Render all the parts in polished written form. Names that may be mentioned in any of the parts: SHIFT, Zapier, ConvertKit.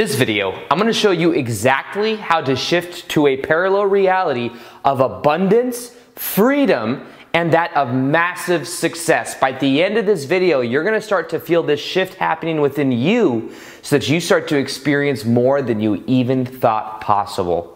This video, I'm going to show you exactly how to shift to a parallel reality of abundance, freedom, and that of massive success. By the end of this video, you're going to start to feel this shift happening within you so that you start to experience more than you even thought possible.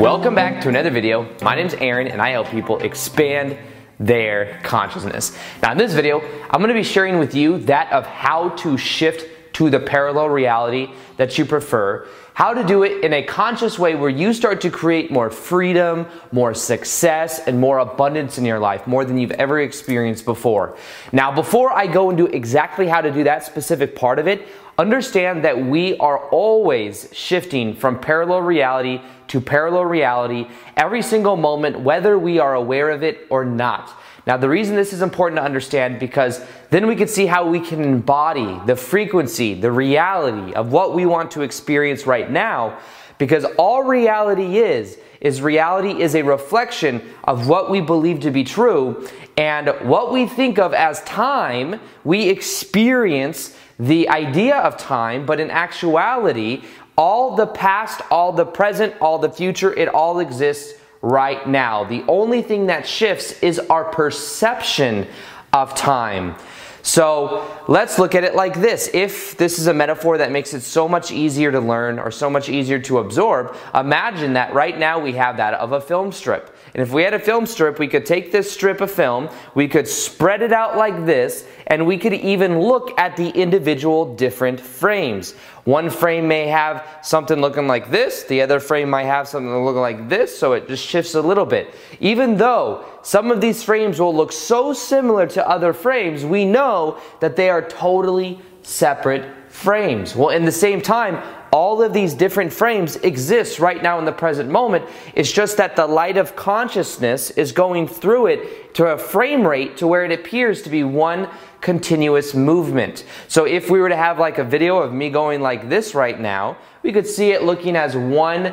Welcome back to another video. My name's Aaron and I help people expand their consciousness. Now in this video, I'm going to be sharing with you that of how to shift to the parallel reality that you prefer, how to do it in a conscious way where you start to create more freedom, more success, and more abundance in your life, more than you've ever experienced before. Now, before I go into exactly how to do that specific part of it, understand that we are always shifting from parallel reality to parallel reality every single moment, whether we are aware of it or not. Now, the reason this is important to understand because then we can see how we can embody the frequency, the reality of what we want to experience right now, because all reality is reality is a reflection of what we believe to be true, and what we think of as time, we experience the idea of time, but in actuality, all the past, all the present, all the future, it all exists right now. The only thing that shifts is our perception of time. So let's look at it like this. If this is a metaphor that makes it so much easier to learn or so much easier to absorb, imagine that right now we have that of a film strip. And if we had a film strip, we could take this strip of film, we could spread it out like this, and we could even look at the individual different frames. One frame may have something looking like this, the other frame might have something looking like this, so it just shifts a little bit. Even though some of these frames will look so similar to other frames, we know that they are totally separate frames. Well, in the same time, all of these different frames exist right now in the present moment. It's just that the light of consciousness is going through it to a frame rate to where it appears to be one continuous movement. So if we were to have like a video of me going like this right now, we could see it looking as one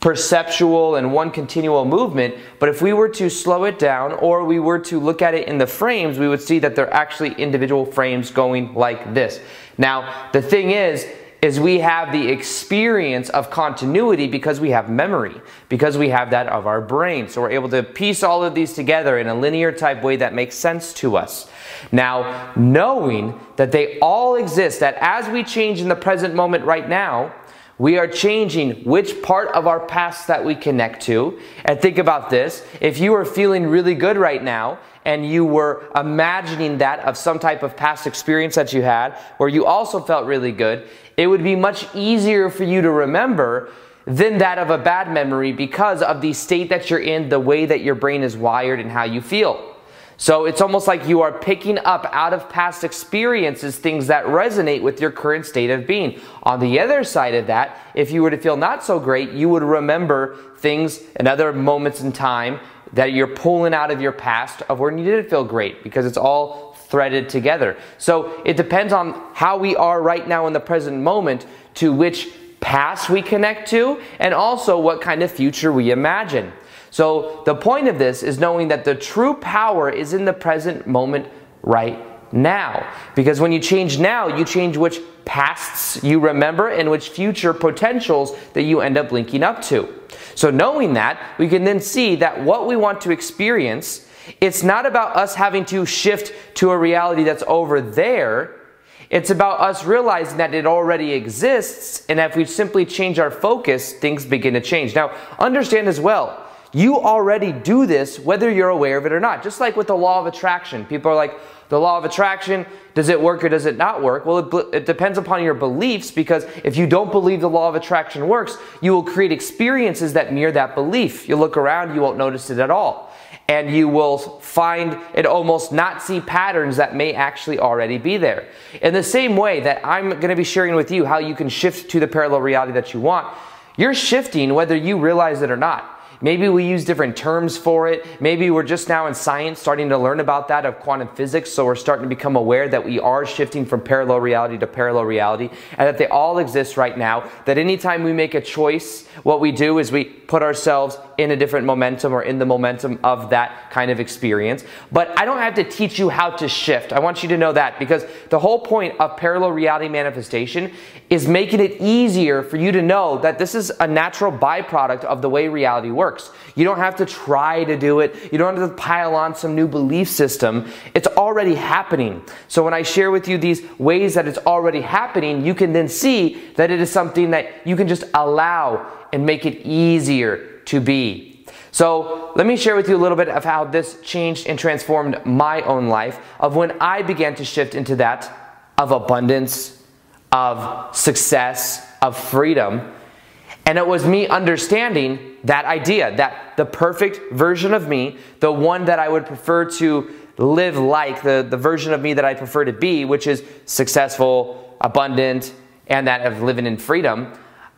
perceptual and one continual movement. But if we were to slow it down or we were to look at it in the frames, we would see that they're actually individual frames going like this. Now, the thing is we have the experience of continuity because we have memory, because we have that of our brain. So we're able to piece all of these together in a linear type way that makes sense to us. Now, knowing that they all exist, that as we change in the present moment right now, we are changing which part of our past that we connect to. And think about this. If you are feeling really good right now and you were imagining that of some type of past experience that you had where you also felt really good, it would be much easier for you to remember than that of a bad memory because of the state that you're in, the way that your brain is wired and how you feel. So it's almost like you are picking up out of past experiences things that resonate with your current state of being. On the other side of that, if you were to feel not so great, you would remember things and other moments in time that you're pulling out of your past of when you didn't feel great because it's all threaded together. So it depends on how we are right now in the present moment to which past we connect to and also what kind of future we imagine. So the point of this is knowing that the true power is in the present moment right now. Because when you change now, you change which pasts you remember and which future potentials that you end up linking up to. So knowing that, we can then see that what we want to experience, it's not about us having to shift to a reality that's over there. It's about us realizing that it already exists, and if we simply change our focus, things begin to change. Now, understand as well, you already do this whether you're aware of it or not. Just like with the law of attraction. People are like, the law of attraction, does it work or does it not work? Well, it depends upon your beliefs, because if you don't believe the law of attraction works, you will create experiences that mirror that belief. You'll look around, you won't notice it at all. And you will find and almost not see patterns that may actually already be there. In the same way that I'm going to be sharing with you how you can shift to the parallel reality that you want, you're shifting whether you realize it or not. Maybe we use different terms for it. Maybe we're just now in science starting to learn about that of quantum physics, so we're starting to become aware that we are shifting from parallel reality to parallel reality and that they all exist right now, that anytime we make a choice, what we do is we put ourselves in a different momentum or in the momentum of that kind of experience. But I don't have to teach you how to shift. I want you to know that, because the whole point of parallel reality manifestation is making it easier for you to know that this is a natural byproduct of the way reality works. You don't have to try to do it. You don't have to pile on some new belief system. It's already happening. So when I share with you these ways that it's already happening, you can then see that it is something that you can just allow and make it easier to be. So let me share with you a little bit of how this changed and transformed my own life, of when I began to shift into that of abundance, of success, of freedom. And it was me understanding that idea, that the perfect version of me, the one that I would prefer to live like, the version of me that I prefer to be, which is successful, abundant, and that of living in freedom,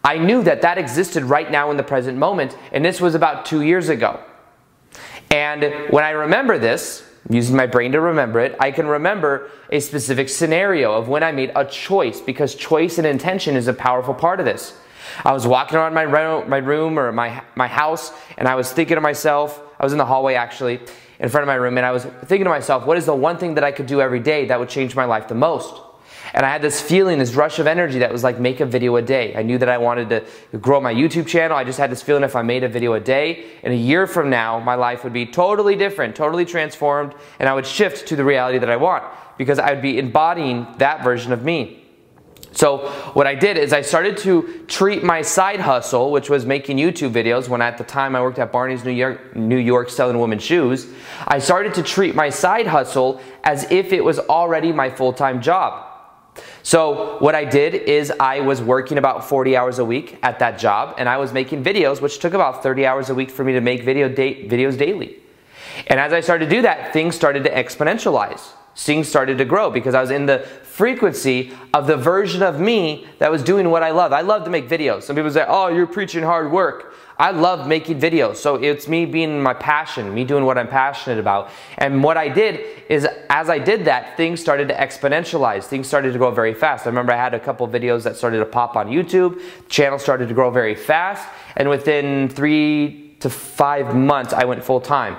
I knew that that existed right now in the present moment, and this was about 2 years ago. And when I remember this, using my brain to remember it, I can remember a specific scenario of when I made a choice, because choice and intention is a powerful part of this. I was walking around my room or my house, and I was thinking to myself, I was in the hallway actually, in front of my room, and I was thinking to myself, what is the one thing that I could do every day that would change my life the most? And I had this feeling, this rush of energy that was like, make a video a day. I knew that I wanted to grow my YouTube channel. I just had this feeling if I made a video a day, in a year from now, my life would be totally different, totally transformed, and I would shift to the reality that I want, because I would be embodying that version of me. So what I did is I started to treat my side hustle, which was making YouTube videos, when at the time I worked at Barney's New York selling women's shoes. I started to treat my side hustle as if it was already my full-time job. So what I did is I was working about 40 hours a week at that job, and I was making videos, which took about 30 hours a week for me to make videos daily. And as I started to do that, things started to exponentialize. Things started to grow, because I was in the frequency of the version of me that was doing what I love. I love to make videos. Some people say, oh, you're preaching hard work. I love making videos. So it's me being my passion, me doing what I'm passionate about. And what I did is, as I did that, things started to exponentialize. Things started to grow very fast. I remember I had a couple videos that started to pop on YouTube. Channel started to grow very fast. And within 3 to 5 months, I went full time.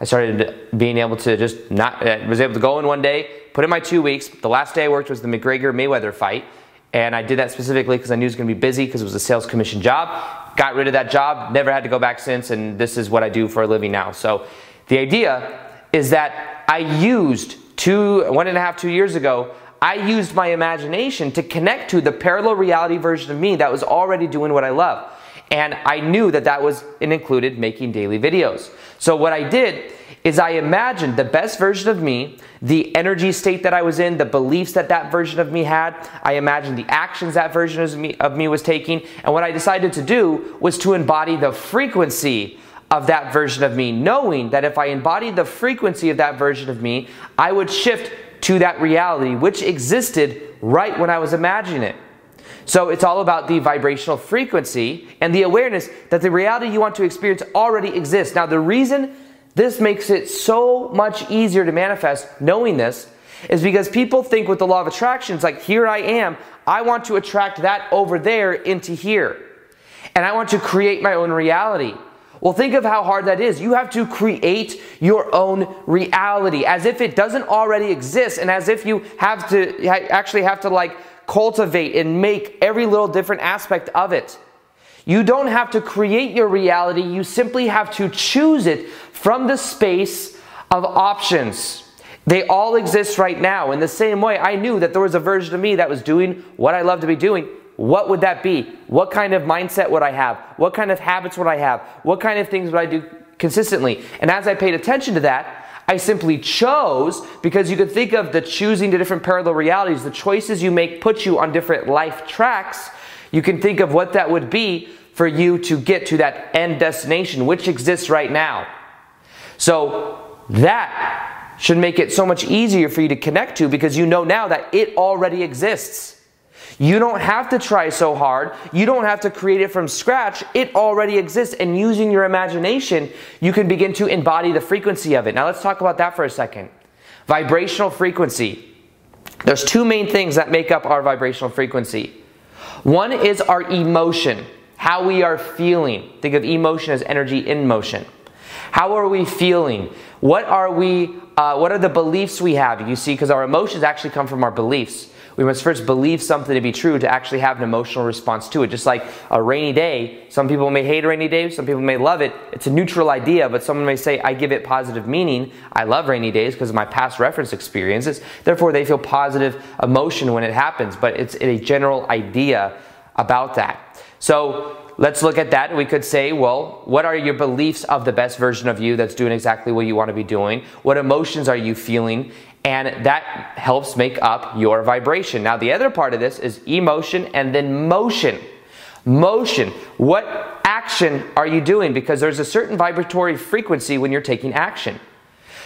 I started being able to just not, I was able to go in one day, put in my 2 weeks. The last day I worked was the McGregor-Mayweather fight. And I did that specifically because I knew it was going to be busy, because it was a sales commission job. Got rid of that job, never had to go back since, and this is what I do for a living now. So the idea is that I used 1.5 to 2 years ago, I used my imagination to connect to the parallel reality version of me that was already doing what I love. And I knew that that was and included making daily videos. So what I did is I imagined the best version of me, the energy state that I was in, the beliefs that that version of me had. I imagined the actions that version of me was taking. And what I decided to do was to embody the frequency of that version of me, knowing that if I embodied the frequency of that version of me, I would shift to that reality, which existed right when I was imagining it. So it's all about the vibrational frequency and the awareness that the reality you want to experience already exists. Now, the reason this makes it so much easier to manifest, knowing this, is because people think with the law of attraction, it's like, here I am, I want to attract that over there into here. And I want to create my own reality. Well, think of how hard that is. You have to create your own reality as if it doesn't already exist, and as if you have to actually have to like cultivate and make every little different aspect of it. You don't have to create your reality. You simply have to choose it from the space of options. They all exist right now. In the same way, I knew that there was a version of me that was doing what I love to be doing. What would that be? What kind of mindset would I have? What kind of habits would I have? What kind of things would I do consistently? And as I paid attention to that, I simply chose, because you could think of the choosing to different parallel realities, the choices you make put you on different life tracks. You can think of what that would be for you to get to that end destination, which exists right now. So that should make it so much easier for you to connect to, because you know now that it already exists. You don't have to try so hard. You don't have to create it from scratch. It already exists, and using your imagination, you can begin to embody the frequency of it. Now let's talk about that for a second. Vibrational frequency. There's two main things that make up our vibrational frequency. One is our emotion, how we are feeling. Think of emotion as energy in motion. How are we feeling? What are the beliefs we have? You see, because our emotions actually come from our beliefs. We must first believe something to be true to actually have an emotional response to it. Just like a rainy day, some people may hate a rainy day, some people may love it. It's a neutral idea, but someone may say, I give it positive meaning. I love rainy days because of my past reference experiences. Therefore, they feel positive emotion when it happens, but it's a general idea about that. So let's look at that. We could say, well, what are your beliefs of the best version of you that's doing exactly what you want to be doing? What emotions are you feeling? And that helps make up your vibration. Now, the other part of this is emotion and then motion. Motion. What action are you doing? Because there's a certain vibratory frequency when you're taking action.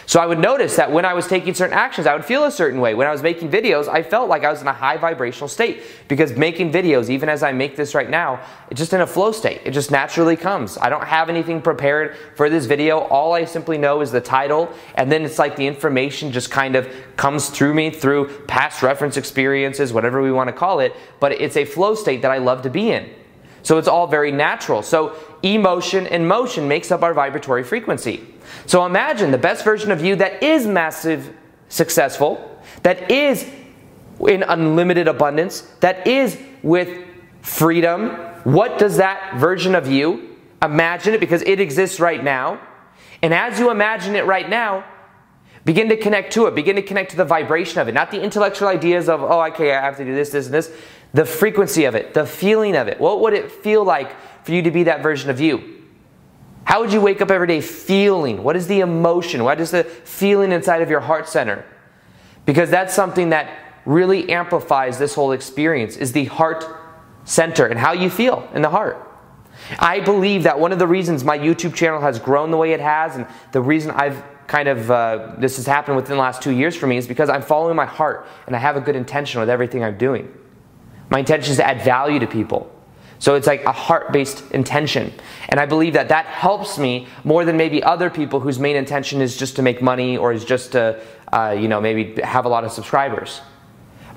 So I would notice that when I was taking certain actions, I would feel a certain way. When I was making videos, I felt like I was in a high vibrational state because making videos, even as I make this right now, it's just in a flow state. It just naturally comes. I don't have anything prepared for this video. All I simply know is the title, and then it's like the information just kind of comes through me through past reference experiences, whatever we want to call it, but it's a flow state that I love to be in. So it's all very natural. So emotion and motion makes up our vibratory frequency. So imagine the best version of you that is massive, successful, that is in unlimited abundance, that is with freedom. What does that version of you imagine it? Because it exists right now. And as you imagine it right now, begin to connect to it. Begin to connect to the vibration of it. Not the intellectual ideas of, oh, okay, I have to do this, this, and this. The frequency of it, the feeling of it. What would it feel like for you to be that version of you? How would you wake up every day feeling? What is the emotion? What is the feeling inside of your heart center? Because that's something that really amplifies this whole experience, is the heart center and how you feel in the heart. I believe that one of the reasons my YouTube channel has grown the way it has, and the reason I've kind of, this has happened within the last 2 years for me, is because I'm following my heart and I have a good intention with everything I'm doing. My intention is to add value to people. So it's like a heart-based intention. And I believe that that helps me more than maybe other people whose main intention is just to make money or is just to, maybe have a lot of subscribers.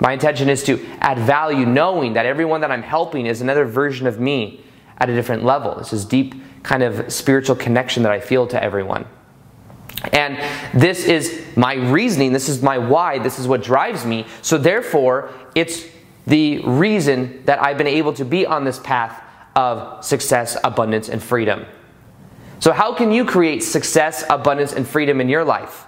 My intention is to add value, knowing that everyone that I'm helping is another version of me at a different level. It's this deep kind of spiritual connection that I feel to everyone. And this is my reasoning. This is my why. This is what drives me. So therefore, it's the reason that I've been able to be on this path of success, abundance, and freedom. So how can you create success, abundance, and freedom in your life?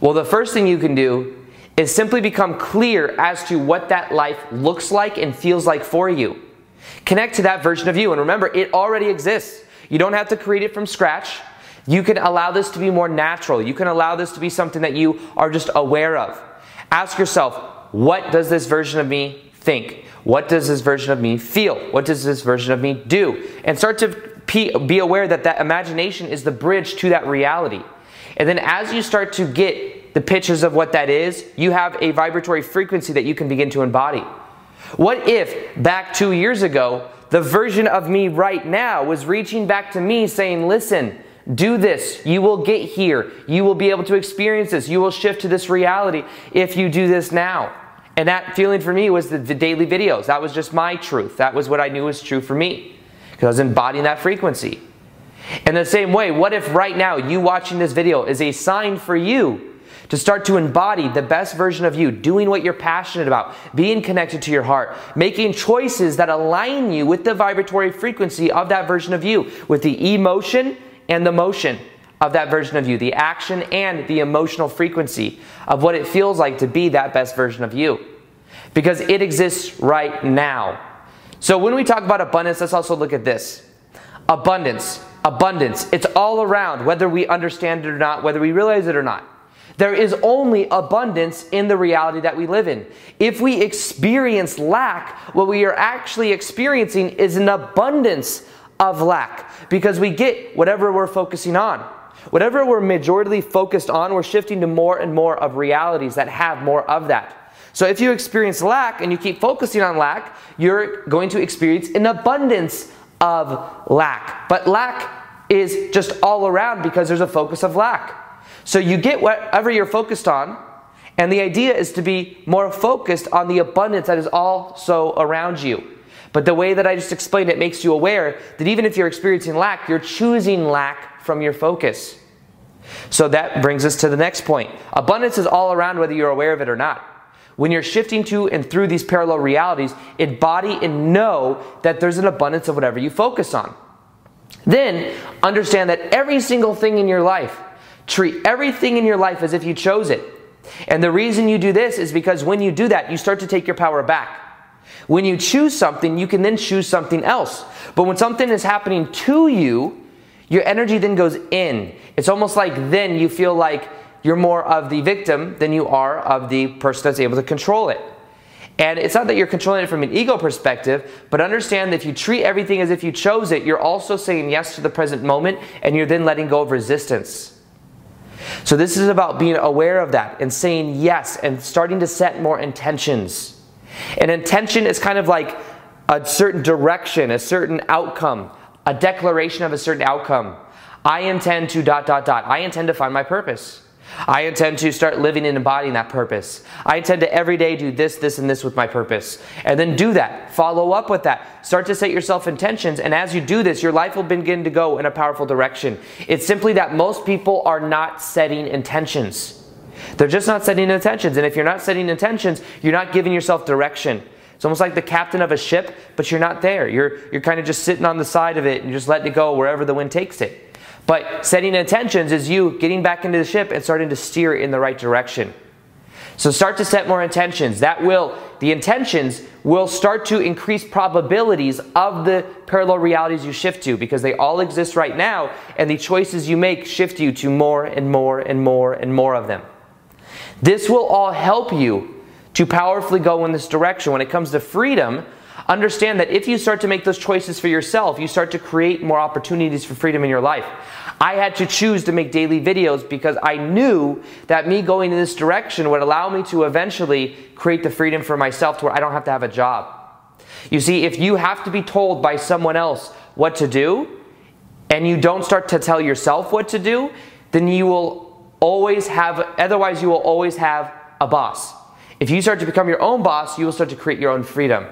Well, the first thing you can do is simply become clear as to what that life looks like and feels like for you. Connect to that version of you. And remember, it already exists. You don't have to create it from scratch. You can allow this to be more natural. You can allow this to be something that you are just aware of. Ask yourself, what does this version of me think? What does this version of me feel? What does this version of me do? And start to be aware that that imagination is the bridge to that reality. And then as you start to get the pictures of what that is, you have a vibratory frequency that you can begin to embody. What if back 2 years ago, the version of me right now was reaching back to me saying, listen, do this. You will get here. You will be able to experience this. You will shift to this reality if you do this now. And that feeling for me was the daily videos. That was just my truth. That was what I knew was true for me because I was embodying that frequency. And the same way, what if right now you watching this video is a sign for you to start to embody the best version of you, doing what you're passionate about, being connected to your heart, making choices that align you with the vibratory frequency of that version of you, with the emotion and the motion of that version of you, the action and the emotional frequency of what it feels like to be that best version of you, because it exists right now. So when we talk about abundance, let's also look at this. Abundance, it's all around, whether we understand it or not, whether we realize it or not. There is only abundance in the reality that we live in. If we experience lack, what we are actually experiencing is an abundance of lack, because we get whatever we're focusing on. Whatever we're majorly focused on, we're shifting to more and more of realities that have more of that. So if you experience lack and you keep focusing on lack, you're going to experience an abundance of lack. But lack is just all around because there's a focus of lack. So you get whatever you're focused on, and the idea is to be more focused on the abundance that is also around you. But the way that I just explained it makes you aware that even if you're experiencing lack, you're choosing lack from your focus. So that brings us to the next point. Abundance is all around whether you're aware of it or not. When you're shifting to and through these parallel realities, embody and know that there's an abundance of whatever you focus on. Then understand that every single thing in your life, treat everything in your life as if you chose it. And the reason you do this is because when you do that, you start to take your power back. When you choose something, you can then choose something else. But when something is happening to you, your energy then goes in. It's almost like then you feel like you're more of the victim than you are of the person that's able to control it. And it's not that you're controlling it from an ego perspective, but understand that if you treat everything as if you chose it, you're also saying yes to the present moment, and you're then letting go of resistance. So this is about being aware of that and saying yes and starting to set more intentions. An intention is kind of like a certain direction, a certain outcome, a declaration of a certain outcome. I intend to ... I intend to find my purpose. I intend to start living and embodying that purpose. I intend to every day do this, this, and this with my purpose. And then do that. Follow up with that. Start to set yourself intentions. And as you do this, your life will begin to go in a powerful direction. It's simply that most people are not setting intentions. They're just not setting intentions. And if you're not setting intentions, you're not giving yourself direction. It's almost like the captain of a ship, but you're not there. You're kind of just sitting on the side of it and just letting it go wherever the wind takes it. But setting intentions is you getting back into the ship and starting to steer in the right direction. So start to set more intentions. The intentions will start to increase probabilities of the parallel realities you shift to, because they all exist right now, and the choices you make shift you to more and more and more and more of them. This will all help you to powerfully go in this direction. When it comes to freedom, understand that if you start to make those choices for yourself, you start to create more opportunities for freedom in your life. I had to choose to make daily videos because I knew that me going in this direction would allow me to eventually create the freedom for myself to where I don't have to have a job. You see, if you have to be told by someone else what to do, and you don't start to tell yourself what to do, then you will always have a boss. If you start to become your own boss, you will start to create your own freedom.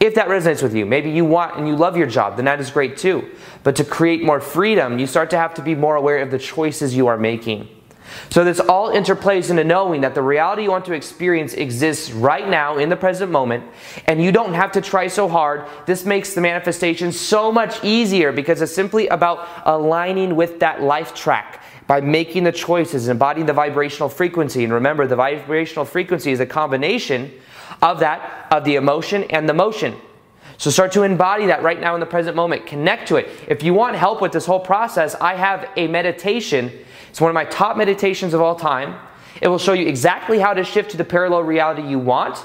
If that resonates with you, maybe you want and you love your job, then that is great too. But to create more freedom, you start to have to be more aware of the choices you are making. So this all interplays into knowing that the reality you want to experience exists right now in the present moment, and you don't have to try so hard. This makes the manifestation so much easier because it's simply about aligning with that life track by making the choices, embodying the vibrational frequency. And remember, the vibrational frequency is a combination of the emotion and the motion. So start to embody that right now in the present moment. Connect to it. If you want help with this whole process, I have a meditation. It's one of my top meditations of all time. It will show you exactly how to shift to the parallel reality you want.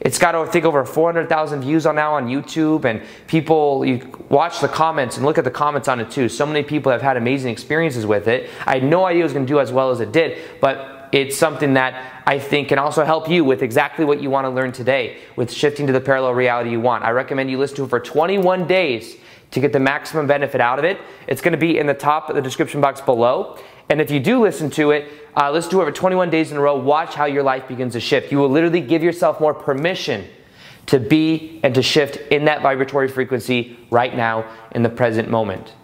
It's got, I think, over 400,000 views on YouTube, and people, you watch the comments and look at the comments on it too. So many people have had amazing experiences with it. I had no idea it was going to do as well as it did, but it's something that I think can also help you with exactly what you want to learn today with shifting to the parallel reality you want. I recommend you listen to it for 21 days to get the maximum benefit out of it. It's going to be in the top of the description box below. And if you do listen to it for 21 days in a row, watch how your life begins to shift. You will literally give yourself more permission to be and to shift in that vibratory frequency right now in the present moment.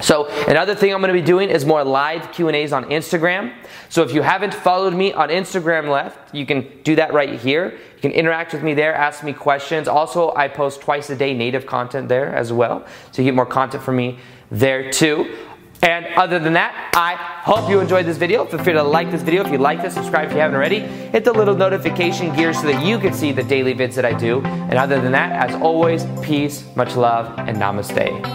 So another thing I'm going to be doing is more live Q&As on Instagram. So if you haven't followed me on Instagram you can do that right here. You can interact with me there, ask me questions. Also, I post twice a day native content there as well. So you get more content from me there too. And other than that, I hope you enjoyed this video. Feel free to like this video if you like this, subscribe if you haven't already. Hit the little notification gear so that you can see the daily vids that I do. And other than that, as always, peace, much love, and namaste.